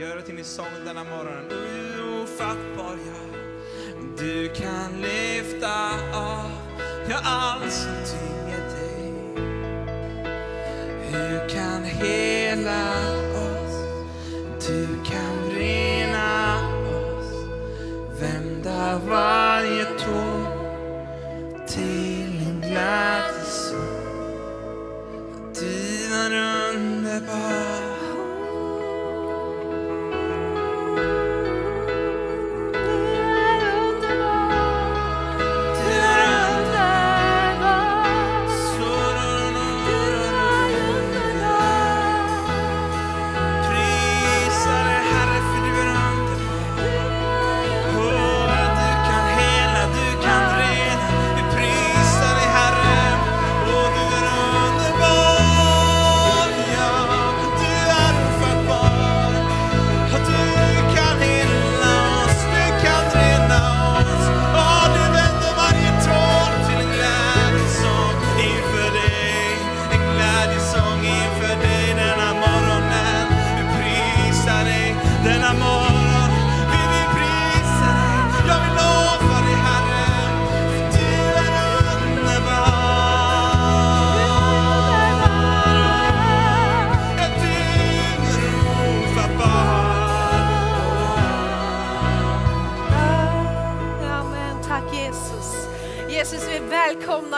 Gör det till min sång denna morgon. Ofattbar jag, du kan lyfta av, jag allt som tynger dig. Du kan hela oss, du kan rena oss, vända varje tår till en glädjes. Du är underbar.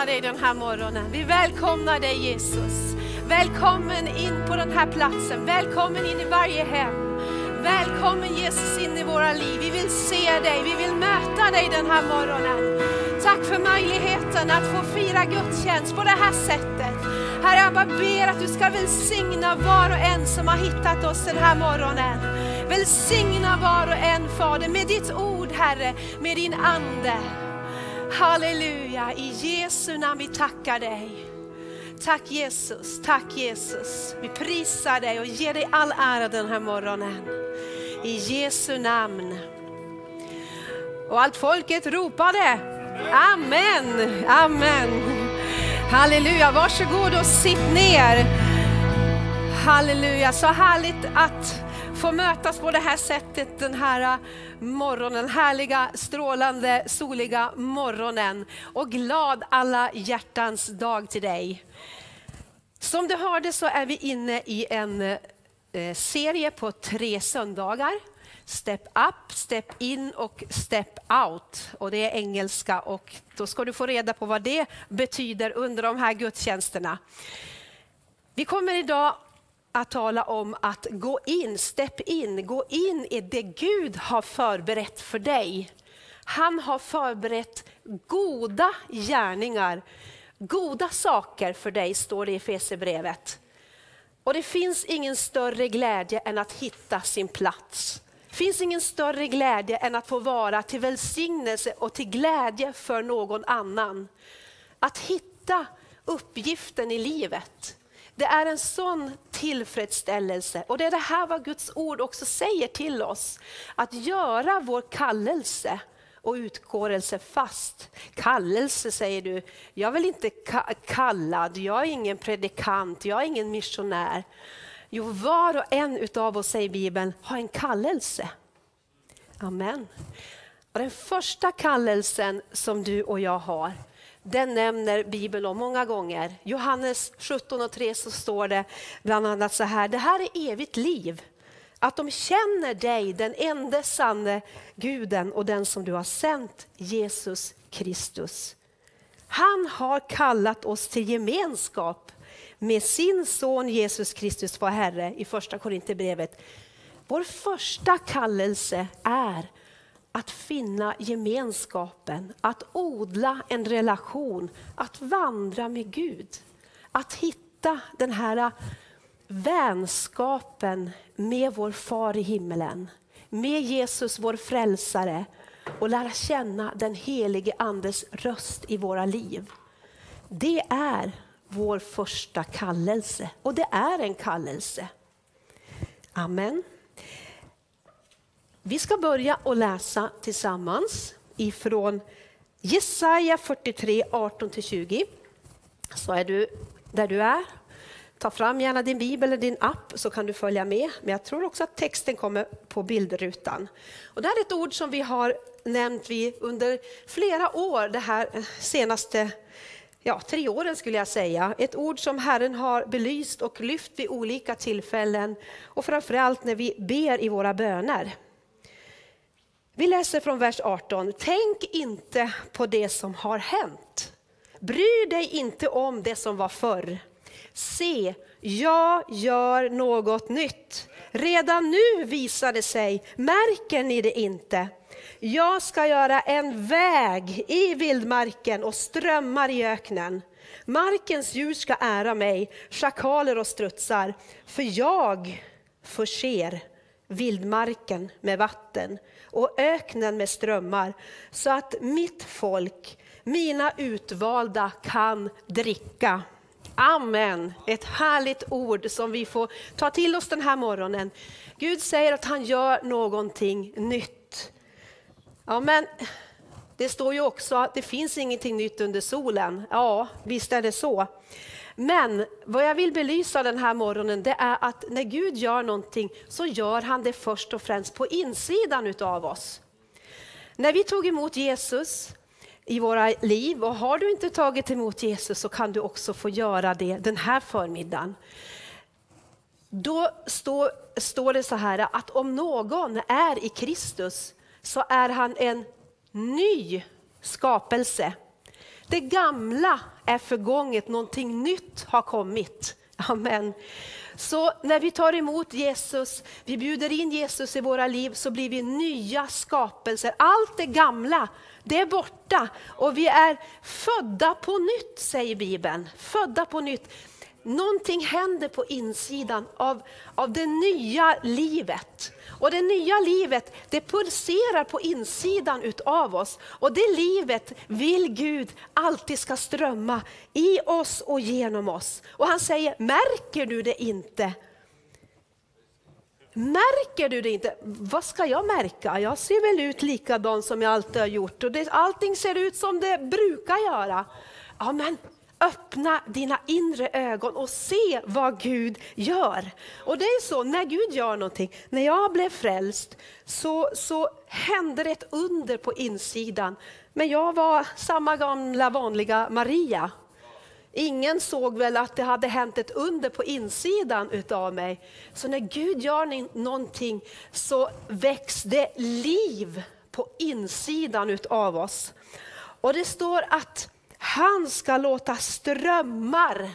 Dig den här morgonen. Vi välkomnar dig Jesus. Välkommen in på den här platsen. Välkommen in i varje hem. Välkommen Jesus in i våra liv. Vi vill se dig. Vi vill möta dig den här morgonen. Tack för möjligheten att få fira gudstjänst på det här sättet. Herre, jag bara ber att du ska välsigna var och en som har hittat oss den här morgonen. Välsigna var och en, Fader, med ditt ord, Herre, med din ande. Halleluja, i Jesu namn vi tackar dig. Tack Jesus, tack Jesus. Vi prisar dig och ger dig all ära den här morgonen. I Jesu namn. Och allt folket ropade. Amen, amen. Halleluja, varsågod och sitt ner. Halleluja, så härligt att få mötas på det här sättet den här morgonen. Härliga, strålande, soliga morgonen. Och glad alla hjärtans dag till dig. Som du hörde så är vi inne i en serie på 3 söndagar. Step up, step in och step out. Och det är engelska och då ska du få reda på vad det betyder under de här gudstjänsterna. Vi kommer idag att tala om att gå in, step in, gå in i det Gud har förberett för dig. Han har förberett goda gärningar, goda saker för dig, står det i Efesierbrevet. Och det finns ingen större glädje än att hitta sin plats. Det finns ingen större glädje än att få vara till välsignelse och till glädje för någon annan. Att hitta uppgiften i livet. Det är en sån tillfredsställelse och det är det här vad Guds ord också säger till oss. Att göra vår kallelse och utkårelse fast. Kallelse säger du, jag vill inte kallad, jag är ingen predikant, jag är ingen missionär. Jo, var och en utav oss, säger Bibeln, har en kallelse. Amen. Och den första kallelsen som du och jag har, den nämner Bibeln om många gånger. Johannes 17:3 så står det bland annat så här. Det här är evigt liv. Att de känner dig, den enda sanne Guden och den som du har sänt, Jesus Kristus. Han har kallat oss till gemenskap med sin son Jesus Kristus vår Herre i första Korinthierbrevet. Vår första kallelse är att finna gemenskapen, att odla en relation, att vandra med Gud. Att hitta den här vänskapen med vår far i himmelen. Med Jesus vår frälsare och lära känna den helige andes röst i våra liv. Det är vår första kallelse och det är en kallelse. Amen. Vi ska börja och läsa tillsammans ifrån Jesaja 43, 18-20. Så är du där du är. Ta fram gärna din bibel eller din app så kan du följa med. Men jag tror också att texten kommer på bildrutan. Och det här är ett ord som vi har nämnt under flera år. Det här senaste 3 åren skulle jag säga. Ett ord som Herren har belyst och lyft vid olika tillfällen. Och framförallt när vi ber i våra böner. Vi läser från vers 18. Tänk inte på det som har hänt. Bry dig inte om det som var förr. Se, jag gör något nytt. Redan nu visar det sig. Märker ni det inte? Jag ska göra en väg i vildmarken och strömmar i öknen. Markens djur ska ära mig, schakaler och strutsar. För jag förser vildmarken med vatten och öknen med strömmar. Så att mitt folk, mina utvalda, kan dricka. Amen, ett härligt ord som vi får ta till oss den här morgonen. Gud säger att han gör någonting nytt. Ja, men det står ju också att det finns ingenting nytt under solen. Ja, visst är det så. Men vad jag vill belysa den här morgonen, det är att när Gud gör någonting så gör han det först och främst på insidan av oss. När vi tog emot Jesus i våra liv, och har du inte tagit emot Jesus så kan du också få göra det den här förmiddagen. Då står det så här att om någon är i Kristus så är han en ny skapelse. Det gamla är förgånget, någonting nytt har kommit. Amen. Så när vi tar emot Jesus, vi bjuder in Jesus i våra liv, så blir vi nya skapelser. Allt det gamla, det är borta. Och vi är födda på nytt, säger Bibeln. Födda på nytt. Någonting händer på insidan av det nya livet. Och det nya livet, det pulserar på insidan utav oss. Och det livet vill Gud alltid ska strömma i oss och genom oss. Och han säger, märker du det inte? Märker du det inte? Vad ska jag märka? Jag ser väl ut likadant som jag alltid har gjort. Och allting ser ut som det brukar göra. Ja, men öppna dina inre ögon och se vad Gud gör. Och det är så, när Gud gör någonting, när jag blev frälst så hände det ett under på insidan. Men jag var samma gamla vanliga Maria. Ingen såg väl att det hade hänt ett under på insidan utav mig. Så när Gud gör någonting så väcks det liv på insidan utav oss. Och det står att han ska låta strömmar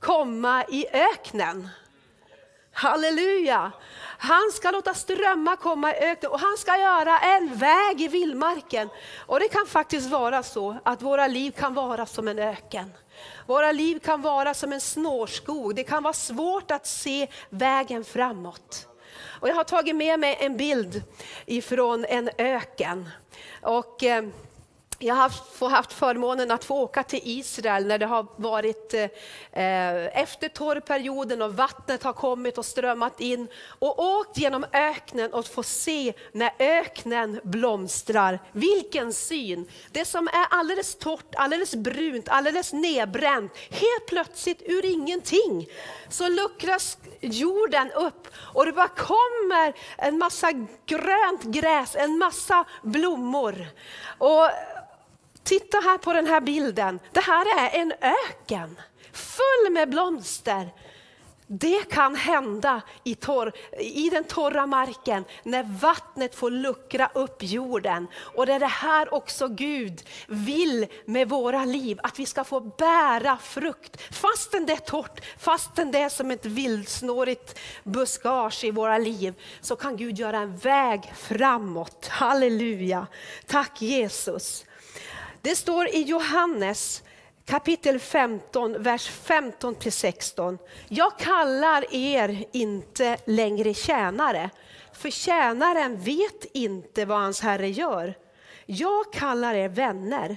komma i öknen. Halleluja! Han ska låta strömmar komma i öknen och han ska göra en väg i vildmarken. Och det kan faktiskt vara så att våra liv kan vara som en öken. Våra liv kan vara som en snårskog. Det kan vara svårt att se vägen framåt. Och jag har tagit med mig en bild ifrån en öken. Och jag har haft förmånen att få åka till Israel när det har varit efter torrperioden och vattnet har kommit och strömmat in. Och åkt genom öknen och få se när öknen blomstrar. Vilken syn! Det som är alldeles torrt, alldeles brunt, alldeles nedbränt. Helt plötsligt ur ingenting så luckras jorden upp och det bara kommer en massa grönt gräs, en massa blommor. Och titta här på den här bilden. Det här är en öken full med blomster. Det kan hända i den torra marken när vattnet får luckra upp jorden. Och det är det här också Gud vill med våra liv. Att vi ska få bära frukt fastän det är torrt, fastän det är som ett vildsnårigt buskage i våra liv. Så kan Gud göra en väg framåt. Halleluja. Tack Jesus. Det står i Johannes kapitel 15, vers 15-16. Jag kallar er inte längre tjänare, för tjänaren vet inte vad hans herre gör. Jag kallar er vänner,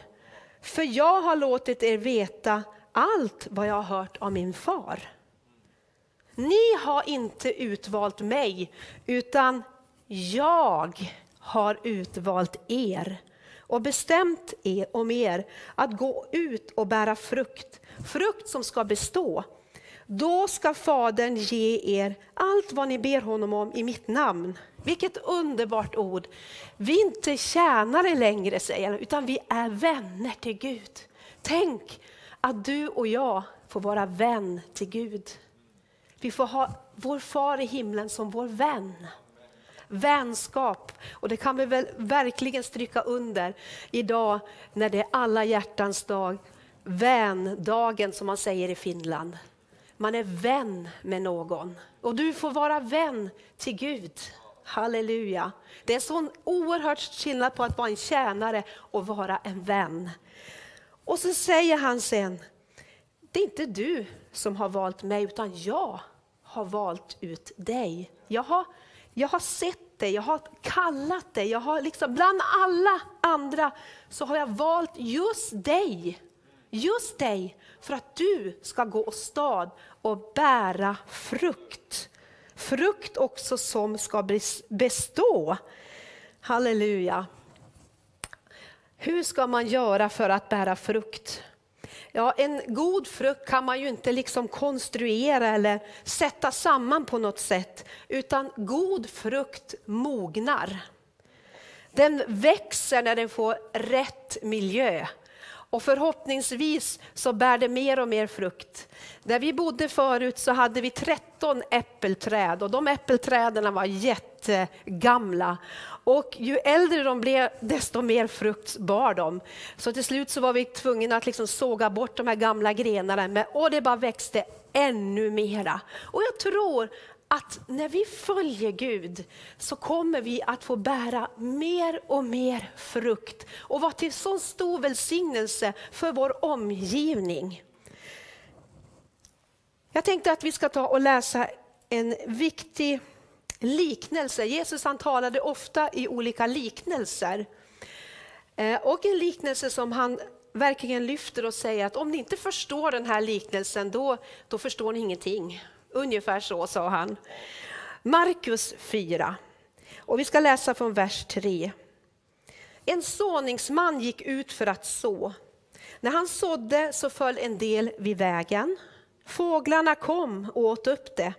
för jag har låtit er veta allt vad jag har hört av min far. Ni har inte utvalt mig, utan jag har utvalt er. Och bestämt er om er att gå ut och bära frukt. Frukt som ska bestå. Då ska fadern ge er allt vad ni ber honom om i mitt namn. Vilket underbart ord. Vi är inte tjänare längre, säger han, utan vi är vänner till Gud. Tänk att du och jag får vara vän till Gud. Vi får ha vår far i himlen som vår vän. Vänskap. Och det kan vi väl verkligen stryka under idag när det är alla hjärtans dag. Vändagen, som man säger i Finland. Man är vän med någon. Och du får vara vän till Gud. Halleluja. Det är sån oerhört skillnad på att vara en tjänare och vara en vän. Och så säger han sen. Det är inte du som har valt mig, utan jag har valt ut dig. Jag har sett dig, jag har kallat dig. Jag har liksom, bland alla andra så har jag valt just dig. Just dig, för att du ska gå åstad och bära frukt. Frukt också som ska bestå. Halleluja. Hur ska man göra för att bära frukt? Ja, en god frukt kan man ju inte liksom konstruera eller sätta samman på något sätt. Utan god frukt mognar. Den växer när den får rätt miljö. Och förhoppningsvis så bär det mer och mer frukt. Där vi bodde förut så hade vi 13 äppelträd. Och de äppelträden var jättegamla. Och ju äldre de blev desto mer frukt bar de. Så till slut så var vi tvungna att liksom såga bort de här gamla grenarna. Och det bara växte ännu mera. Och jag tror att när vi följer Gud så kommer vi att få bära mer och mer frukt. Och vara till så stor välsignelse för vår omgivning. Jag tänkte att vi ska ta och läsa en viktig liknelse. Jesus, han talade ofta i olika liknelser. Och en liknelse som han verkligen lyfter och säger att om ni inte förstår den här liknelsen då förstår ni ingenting. Ungefär så sa han. Markus 4. Och vi ska läsa från vers 3. En såningsman gick ut för att så. När han sådde så föll en del vid vägen. Fåglarna kom och åt upp det.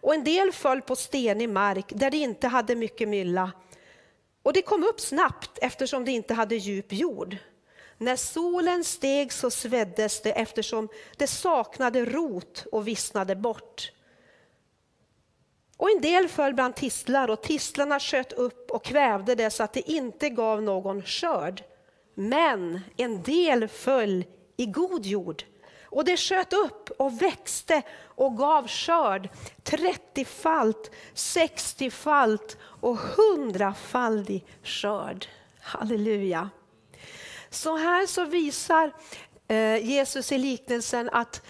Och en del föll på stenig mark där det inte hade mycket mylla. Och det kom upp snabbt eftersom det inte hade djup jord. När solen steg så sveddes det eftersom det saknade rot och vissnade bort. Och en del föll bland tistlar och tistlarna sköt upp och kvävde det så att det inte gav någon skörd. Men en del föll i god jord och det sköt upp och växte och gav skörd 30-falt, 60-falt och 100-faldig skörd. Halleluja. Så här så visar Jesus i liknelsen att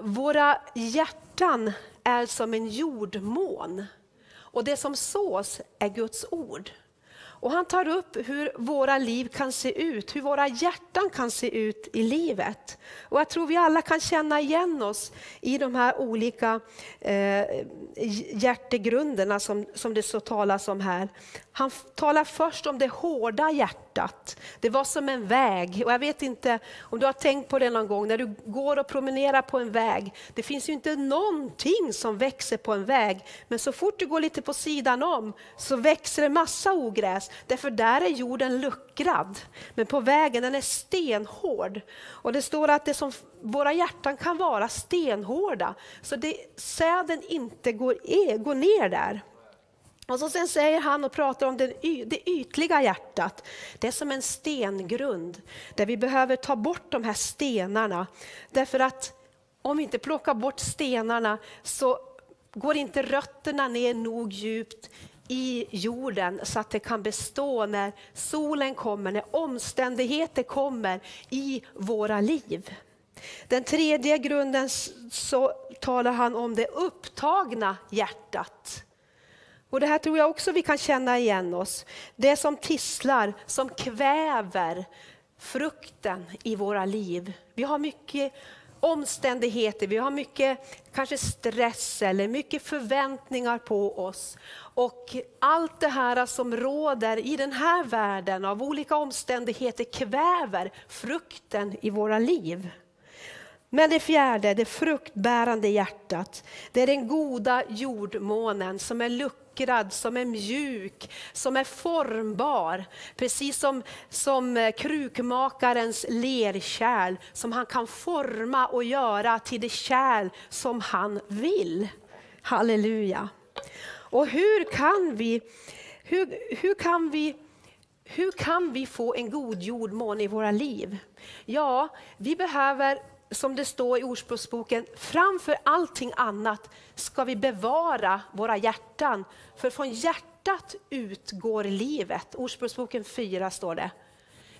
våra hjärtan är som en jordmån. Och det som sås är Guds ord. Och han tar upp hur våra liv kan se ut, hur våra hjärtan kan se ut i livet. Och jag tror vi alla kan känna igen oss i de här olika hjärtegrunderna som det så talas om här. Han talar först om det hårda hjärtat. Det var som en väg. Och jag vet inte om du har tänkt på det någon gång. När du går och promenerar på en väg. Det finns ju inte någonting som växer på en väg. Men så fort du går lite på sidan om så växer det massa ogräs. Därför där är jorden luckrad. Men på vägen den är stenhård. Och det står att det som våra hjärtan kan vara stenhårda. Så det, säden inte går ner där. Och så sen säger han och pratar om det ytliga hjärtat. Det är som en stengrund där vi behöver ta bort de här stenarna. Därför att om vi inte plockar bort stenarna så går inte rötterna ner nog djupt i jorden så att det kan bestå när solen kommer, när omständigheter kommer i våra liv. Den tredje grunden så talar han om det upptagna hjärtat. Och det här tror jag också vi kan känna igen oss. Det som tisslar, som kväver frukten i våra liv. Vi har mycket omständigheter, vi har mycket kanske stress eller mycket förväntningar på oss. Och allt det här som råder i den här världen av olika omständigheter kväver frukten i våra liv. Men det fjärde, det fruktbärande hjärtat, det är den goda jordmånen som är luckrad, som är mjuk, som är formbar. Precis som krukmakarens lerkärl som han kan forma och göra till det kärl som han vill. Halleluja. Och hur kan vi få en god jordmån i våra liv? Ja, vi behöver, som det står i Ordspråksboken, framför allting annat ska vi bevara våra hjärtan. För från hjärtat utgår livet. Ordspråksboken 4 står det.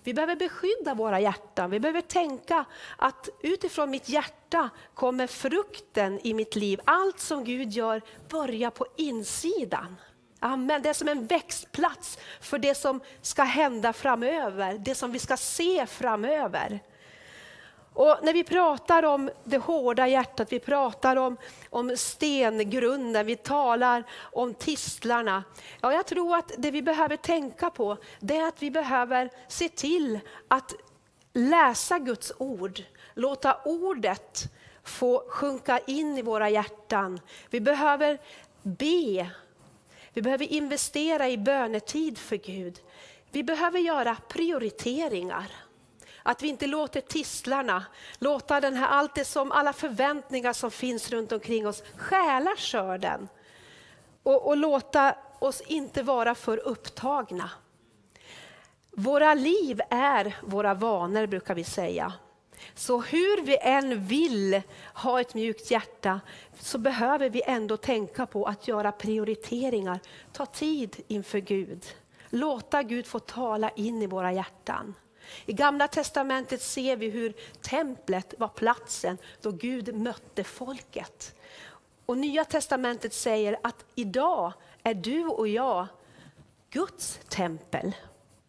Vi behöver beskydda våra hjärtan. Vi behöver tänka att utifrån mitt hjärta kommer frukten i mitt liv. Allt som Gud gör börjar på insidan. Amen. Det är som en växtplats för det som ska hända framöver. Det som vi ska se framöver. Och när vi pratar om det hårda hjärtat, vi pratar om stengrunden, vi talar om tistlarna. Ja, jag tror att det vi behöver tänka på, det är att vi behöver se till att läsa Guds ord. Låta ordet få sjunka in i våra hjärtan. Vi behöver be. Vi behöver investera i bönetid för Gud. Vi behöver göra prioriteringar. Att vi inte låter tistlarna, låta den här, allt det som, alla förväntningar som finns runt omkring oss, stjäla skörden. Och låta oss inte vara för upptagna. Våra liv är våra vanor, brukar vi säga. Så hur vi än vill ha ett mjukt hjärta så behöver vi ändå tänka på att göra prioriteringar. Ta tid inför Gud. Låta Gud få tala in i våra hjärtan. I Gamla testamentet ser vi hur templet var platsen då Gud mötte folket. Och Nya testamentet säger att idag är du och jag Guds tempel.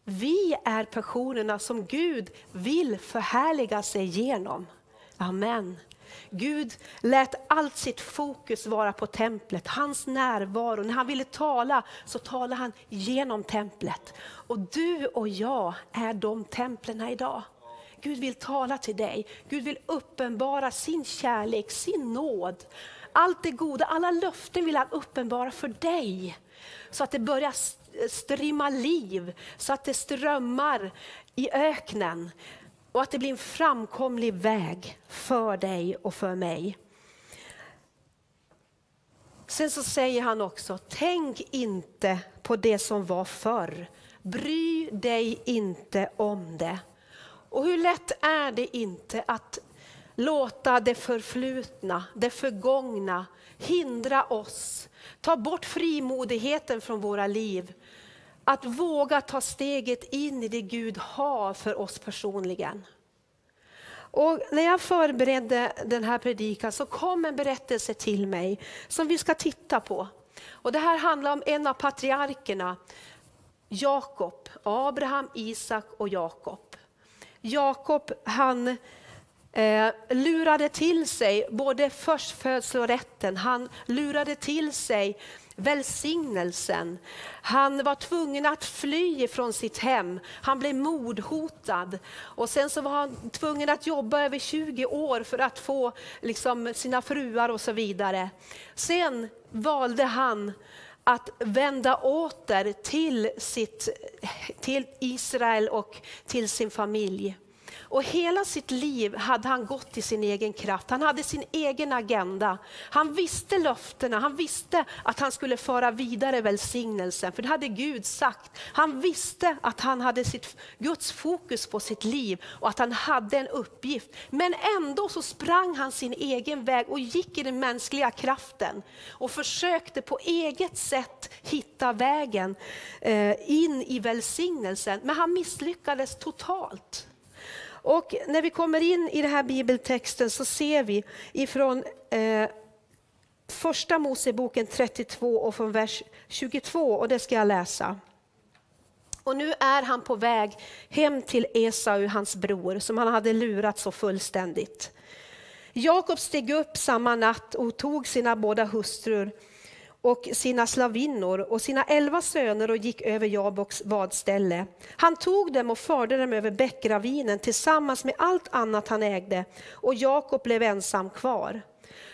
Vi är personerna som Gud vill förhärliga sig genom. Amen. Gud lät allt sitt fokus vara på templet, hans närvaro. När han ville tala så talade han genom templet. Och du och jag är de templerna idag. Gud vill tala till dig. Gud vill uppenbara sin kärlek, sin nåd. Allt det goda, alla löften vill han uppenbara för dig. Så att det börjar strimma liv, så att det strömmar i öknen. Och att det blir en framkomlig väg för dig och för mig. Sen så säger han också, tänk inte på det som var förr. Bry dig inte om det. Och hur lätt är det inte att låta det förflutna, det förgångna, hindra oss. Ta bort frimodigheten från våra liv. Att våga ta steget in i det Gud har för oss personligen. Och när jag förberedde den här predikan så kom en berättelse till mig som vi ska titta på. Och det här handlar om en av patriarkerna, Jakob. Abraham, Isak och Jakob. Jakob, han lurade till sig både förstfödslorätten, han lurade till sig välsignelsen. Han var tvungen att fly från sitt hem. Han blev mordhotad. Och sen så var han tvungen att jobba över 20 år för att få liksom sina fruar och så vidare. Sen valde han att vända åter till Israel och till sin familj. Och hela sitt liv hade han gått i sin egen kraft. Han hade sin egen agenda. Han visste löftena. Han visste att han skulle föra vidare välsignelsen. För det hade Gud sagt. Han visste att han hade Guds fokus på sitt liv. Och att han hade en uppgift. Men ändå så sprang han sin egen väg. Och gick i den mänskliga kraften. Och försökte på eget sätt hitta vägen in i välsignelsen. Men han misslyckades totalt. Och när vi kommer in i den här bibeltexten så ser vi ifrån första Moseboken 32 och från vers 22, och det ska jag läsa. Och nu är han på väg hem till Esau, hans bror, som han hade lurat så fullständigt. Jakob steg upp samma natt och tog sina båda hustrur och sina slavinnor och sina 11 söner och gick över Jaboks vadställe. Han tog dem och förde dem över bäckravinen tillsammans med allt annat han ägde, och Jakob blev ensam kvar.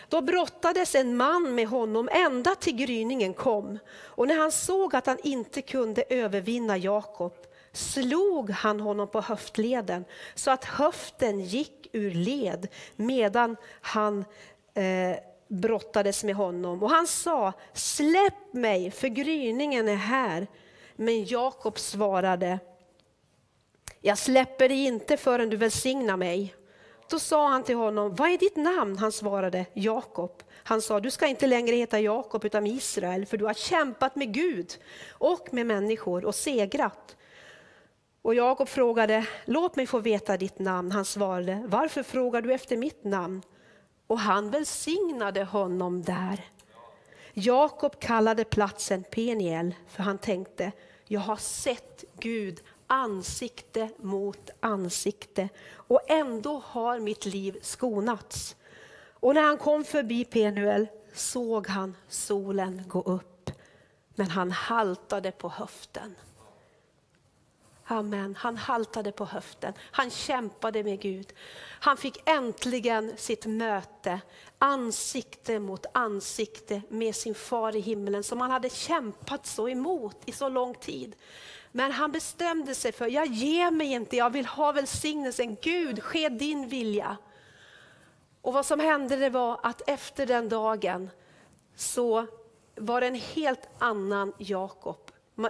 Då brottades en man med honom ända till gryningen kom, och när han såg att han inte kunde övervinna Jakob slog han honom på höftleden så att höften gick ur led medan han brottades med honom. Och han sa, släpp mig för gryningen är här. Men Jakob svarade, jag släpper dig inte förrän du välsignar mig. Då sa han till honom, vad är ditt namn? Han svarade, Jakob. Han sa, du ska inte längre heta Jakob utan Israel, för du har kämpat med Gud och med människor och segrat. Och Jakob frågade, låt mig få veta ditt namn. Han svarade, varför frågar du efter mitt namn? Och han välsignade honom där. Jakob kallade platsen Peniel, för han tänkte, jag har sett Gud ansikte mot ansikte, och ändå har mitt liv skonats. Och när han kom förbi Peniel såg han solen gå upp, men han haltade på höften. Amen. Han haltade på höften. Han kämpade med Gud. Han fick äntligen sitt möte, ansikte mot ansikte med sin far i himlen, som han hade kämpat så emot i så lång tid. Men han bestämde sig för, jag ger mig inte, jag vill ha välsignelsen. Gud, ske din vilja. Och vad som hände det var att efter den dagen så var det en helt annan Jakob.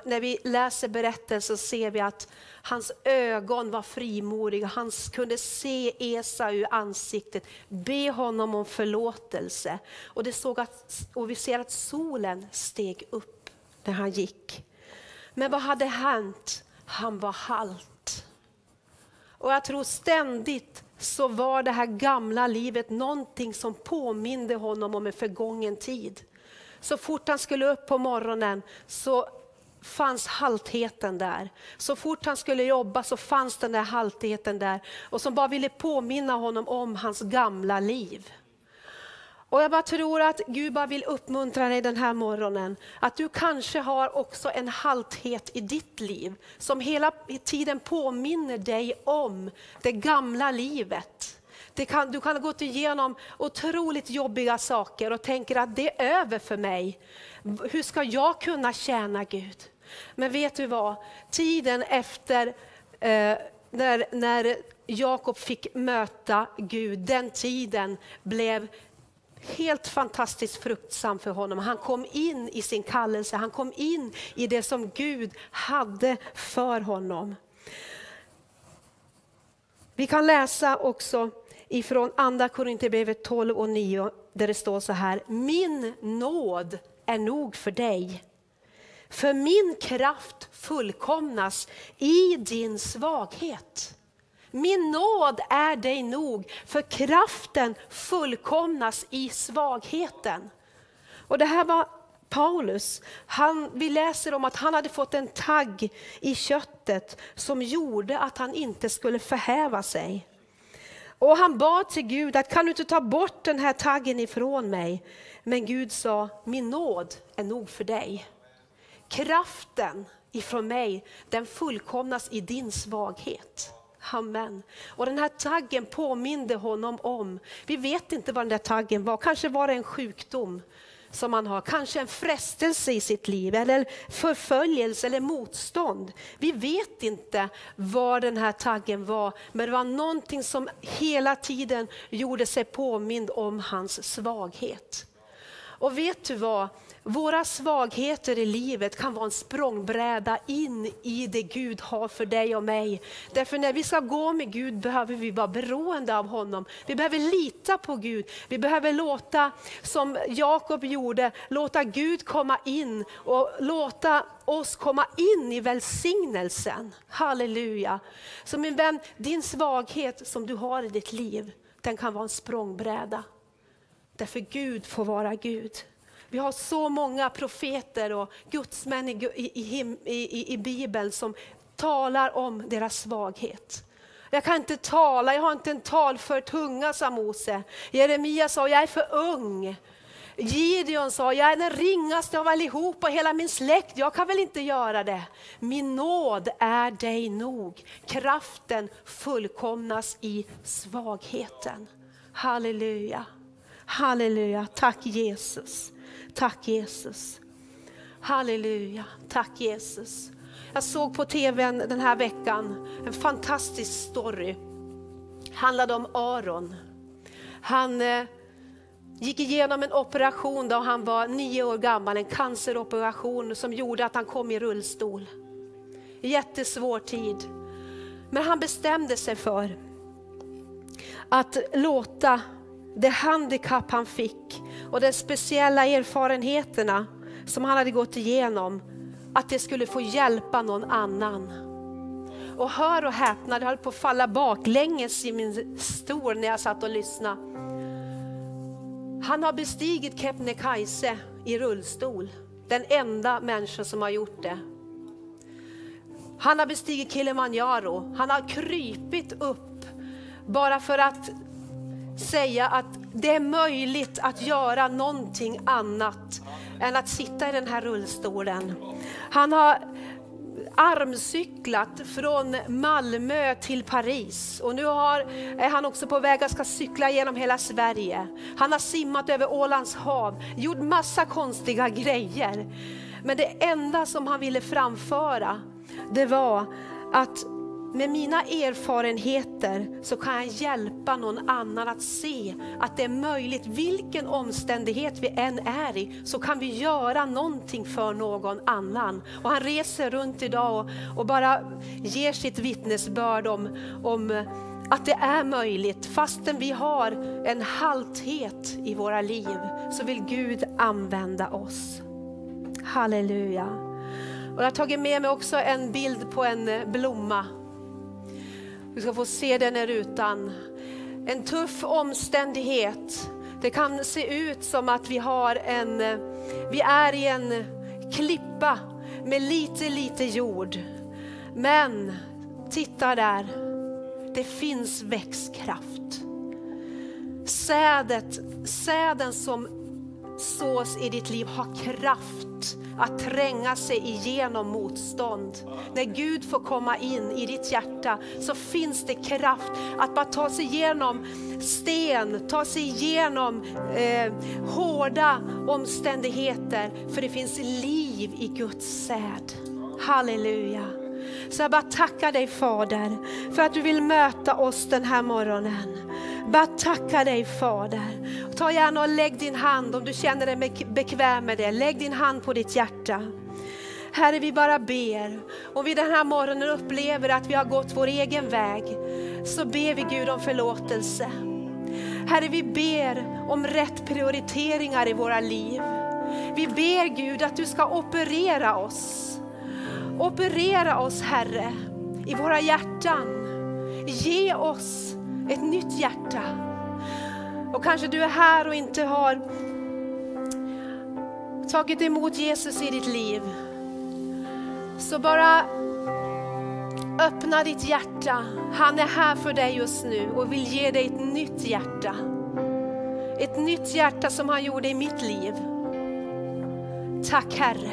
När vi läser berättelsen så ser vi att hans ögon var frimodiga. Han kunde se Esau ur ansiktet, be honom om förlåtelse. Och, vi ser att solen steg upp när han gick. Men vad hade hänt? Han var halt. Och jag tror ständigt så var det här gamla livet någonting som påminde honom om en förgången tid. Så fort han skulle upp på morgonen så fanns haltheten där. Så fort han skulle jobba så fanns den där haltheten där. Och som bara ville påminna honom om hans gamla liv. Och jag bara tror att Gud bara vill uppmuntra dig den här morgonen. Att du kanske har också en halthet i ditt liv. Som hela tiden påminner dig om det gamla livet. Du kan ha gått igenom otroligt jobbiga saker och tänker att det är över för mig. Hur ska jag kunna tjäna Gud? Men vet du vad? Tiden efter när Jakob fick möta Gud, den tiden blev helt fantastiskt fruktsam för honom. Han kom in i sin kallelse, han kom in i det som Gud hade för honom. Vi kan läsa också ifrån Andra Korinthierbrevet 12:9 där det står så här. Min nåd är nog för dig, för min kraft fullkomnas i din svaghet. Min nåd är dig nog, för kraften fullkomnas i svagheten. Och det här var Paulus. Vi läser om att han hade fått en tagg i köttet som gjorde att han inte skulle förhäva sig. Och han bad till Gud att, kan du inte ta bort den här taggen ifrån mig? Men Gud sa, min nåd är nog för dig. Kraften ifrån mig, den fullkomnas i din svaghet. Amen. Och den här taggen påminde honom om, vi vet inte vad den där taggen var. Kanske var det en sjukdom som man har, kanske en frestelse i sitt liv, eller förföljelse eller motstånd. Vi vet inte vad den här taggen var, men det var någonting som hela tiden gjorde sig påmind om hans svaghet. Och vet du vad? Våra svagheter i livet kan vara en språngbräda in i det Gud har för dig och mig. Därför när vi ska gå med Gud behöver vi vara beroende av honom. Vi behöver lita på Gud. Vi behöver låta, som Jakob gjorde, låta Gud komma in och låta oss komma in i välsignelsen. Halleluja. Så min vän, din svaghet som du har i ditt liv, den kan vara en språngbräda. Därför Gud får vara Gud. Vi har så många profeter och gudsmän i Bibeln som talar om deras svaghet. Jag kan inte tala, jag har inte en tal för tunga, sa Mose. Jeremia sa, jag är för ung. Gideon sa, jag är den ringaste av allihop och hela min släkt, jag kan väl inte göra det. Min nåd är dig nog. Kraften fullkomnas i svagheten. Halleluja. Halleluja. Tack Jesus. Tack Jesus. Halleluja. Tack Jesus. Jag såg på tvn den här veckan en fantastisk story. Handlade om Aron. Han gick igenom en operation då han var 9 år gammal. En canceroperation som gjorde att han kom i rullstol. Jättesvår tid. Men han bestämde sig för att låta det handikapp han fick och de speciella erfarenheterna som han hade gått igenom, att det skulle få hjälpa någon annan. Och hör och häpna, det höll på att falla baklänges i min stol när jag satt och lyssnade. Han har bestigit Kebnekaise i rullstol. Den enda människa som har gjort det. Han har bestigit Kilimanjaro. Han har krypit upp bara för att säga att det är möjligt att göra någonting annat än att sitta i den här rullstolen. Han har armcyklat från Malmö till Paris. Och nu är han också på väg att ska cykla genom hela Sverige. Han har simmat över Ålands hav. Gjort massa konstiga grejer. Men det enda som han ville framföra, det var att med mina erfarenheter så kan jag hjälpa någon annan att se att det är möjligt, vilken omständighet vi än är i, så kan vi göra någonting för någon annan. Och han reser runt idag och bara ger sitt vittnesbörd om att det är möjligt. Fastän vi har en halthet i våra liv så vill Gud använda oss. Halleluja. Och jag har tagit med mig också en bild på en blomma. Du ska få se den här rutan. En tuff omständighet. Det kan se ut som att vi är i en klippa med lite jord. Men titta där. Det finns växtkraft. Säden som sås i ditt liv har kraft att tränga sig igenom motstånd. När Gud får komma in i ditt hjärta så finns det kraft att bara ta sig igenom sten, ta sig igenom hårda omständigheter. För det finns liv i Guds säd. Halleluja. Så jag bara tackar dig Fader för att du vill möta oss den här morgonen. Bara tacka dig Fader. Ta gärna och lägg din hand, om du känner dig bekväm med det, lägg din hand på ditt hjärta. Herre, vi bara ber. Om vi den här morgonen upplever att vi har gått vår egen väg, så ber vi Gud om förlåtelse. Herre, vi ber om rätt prioriteringar i våra liv. Vi ber Gud att du ska operera oss. Operera oss Herre i våra hjärtan. Ge oss ett nytt hjärta. Och kanske du är här och inte har tagit emot Jesus i ditt liv. Så bara öppna ditt hjärta. Han är här för dig just nu och vill ge dig ett nytt hjärta. Ett nytt hjärta som han gjorde i mitt liv. Tack Herre.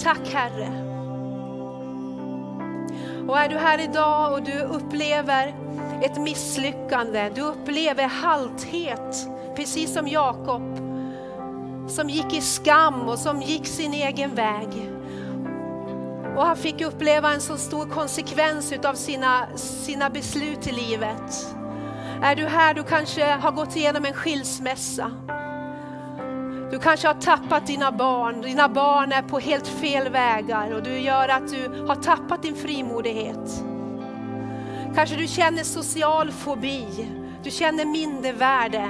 Tack Herre. Och är du här idag och du upplever ett misslyckande, du upplever halthet, precis som Jakob som gick i skam och som gick sin egen väg. Och han fick uppleva en så stor konsekvens av sina beslut i livet. Är du här, du kanske har gått igenom en skilsmässa. Du kanske har tappat dina barn är på helt fel vägar och du gör att du har tappat din frimodighet. Kanske du känner social fobi, du känner mindervärde.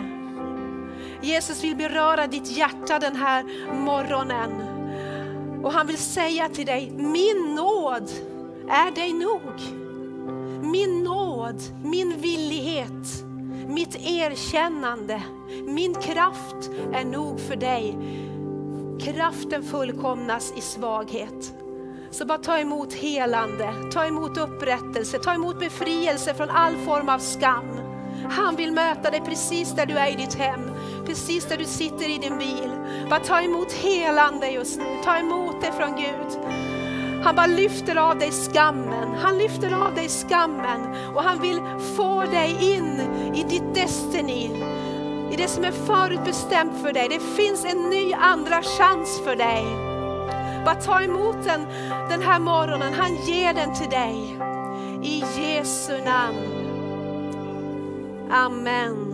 Jesus vill beröra ditt hjärta den här morgonen och han vill säga till dig, min nåd är dig nog. Min nåd, min villighet. Mitt erkännande, min kraft är nog för dig. Kraften fullkomnas i svaghet. Så bara ta emot helande, ta emot upprättelse, ta emot befrielse från all form av skam. Han vill möta dig precis där du är i ditt hem. Precis där du sitter i din bil. Bara ta emot helande just nu. Ta emot det från Gud. Han bara lyfter av dig skammen. Han lyfter av dig skammen. Och han vill få dig in i ditt destiny. I det som är förutbestämt för dig. Det finns en ny andra chans för dig. Bara ta emot den, den här morgonen. Han ger den till dig. I Jesu namn. Amen.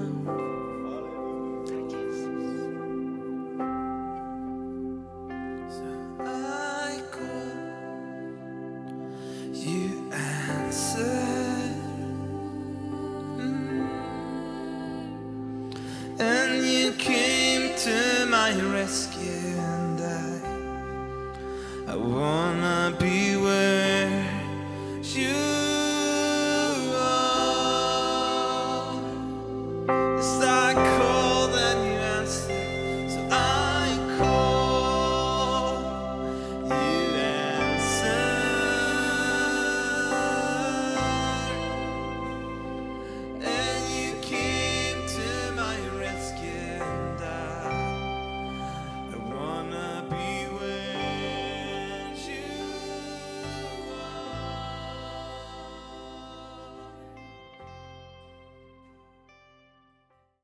Rescue and I wanna be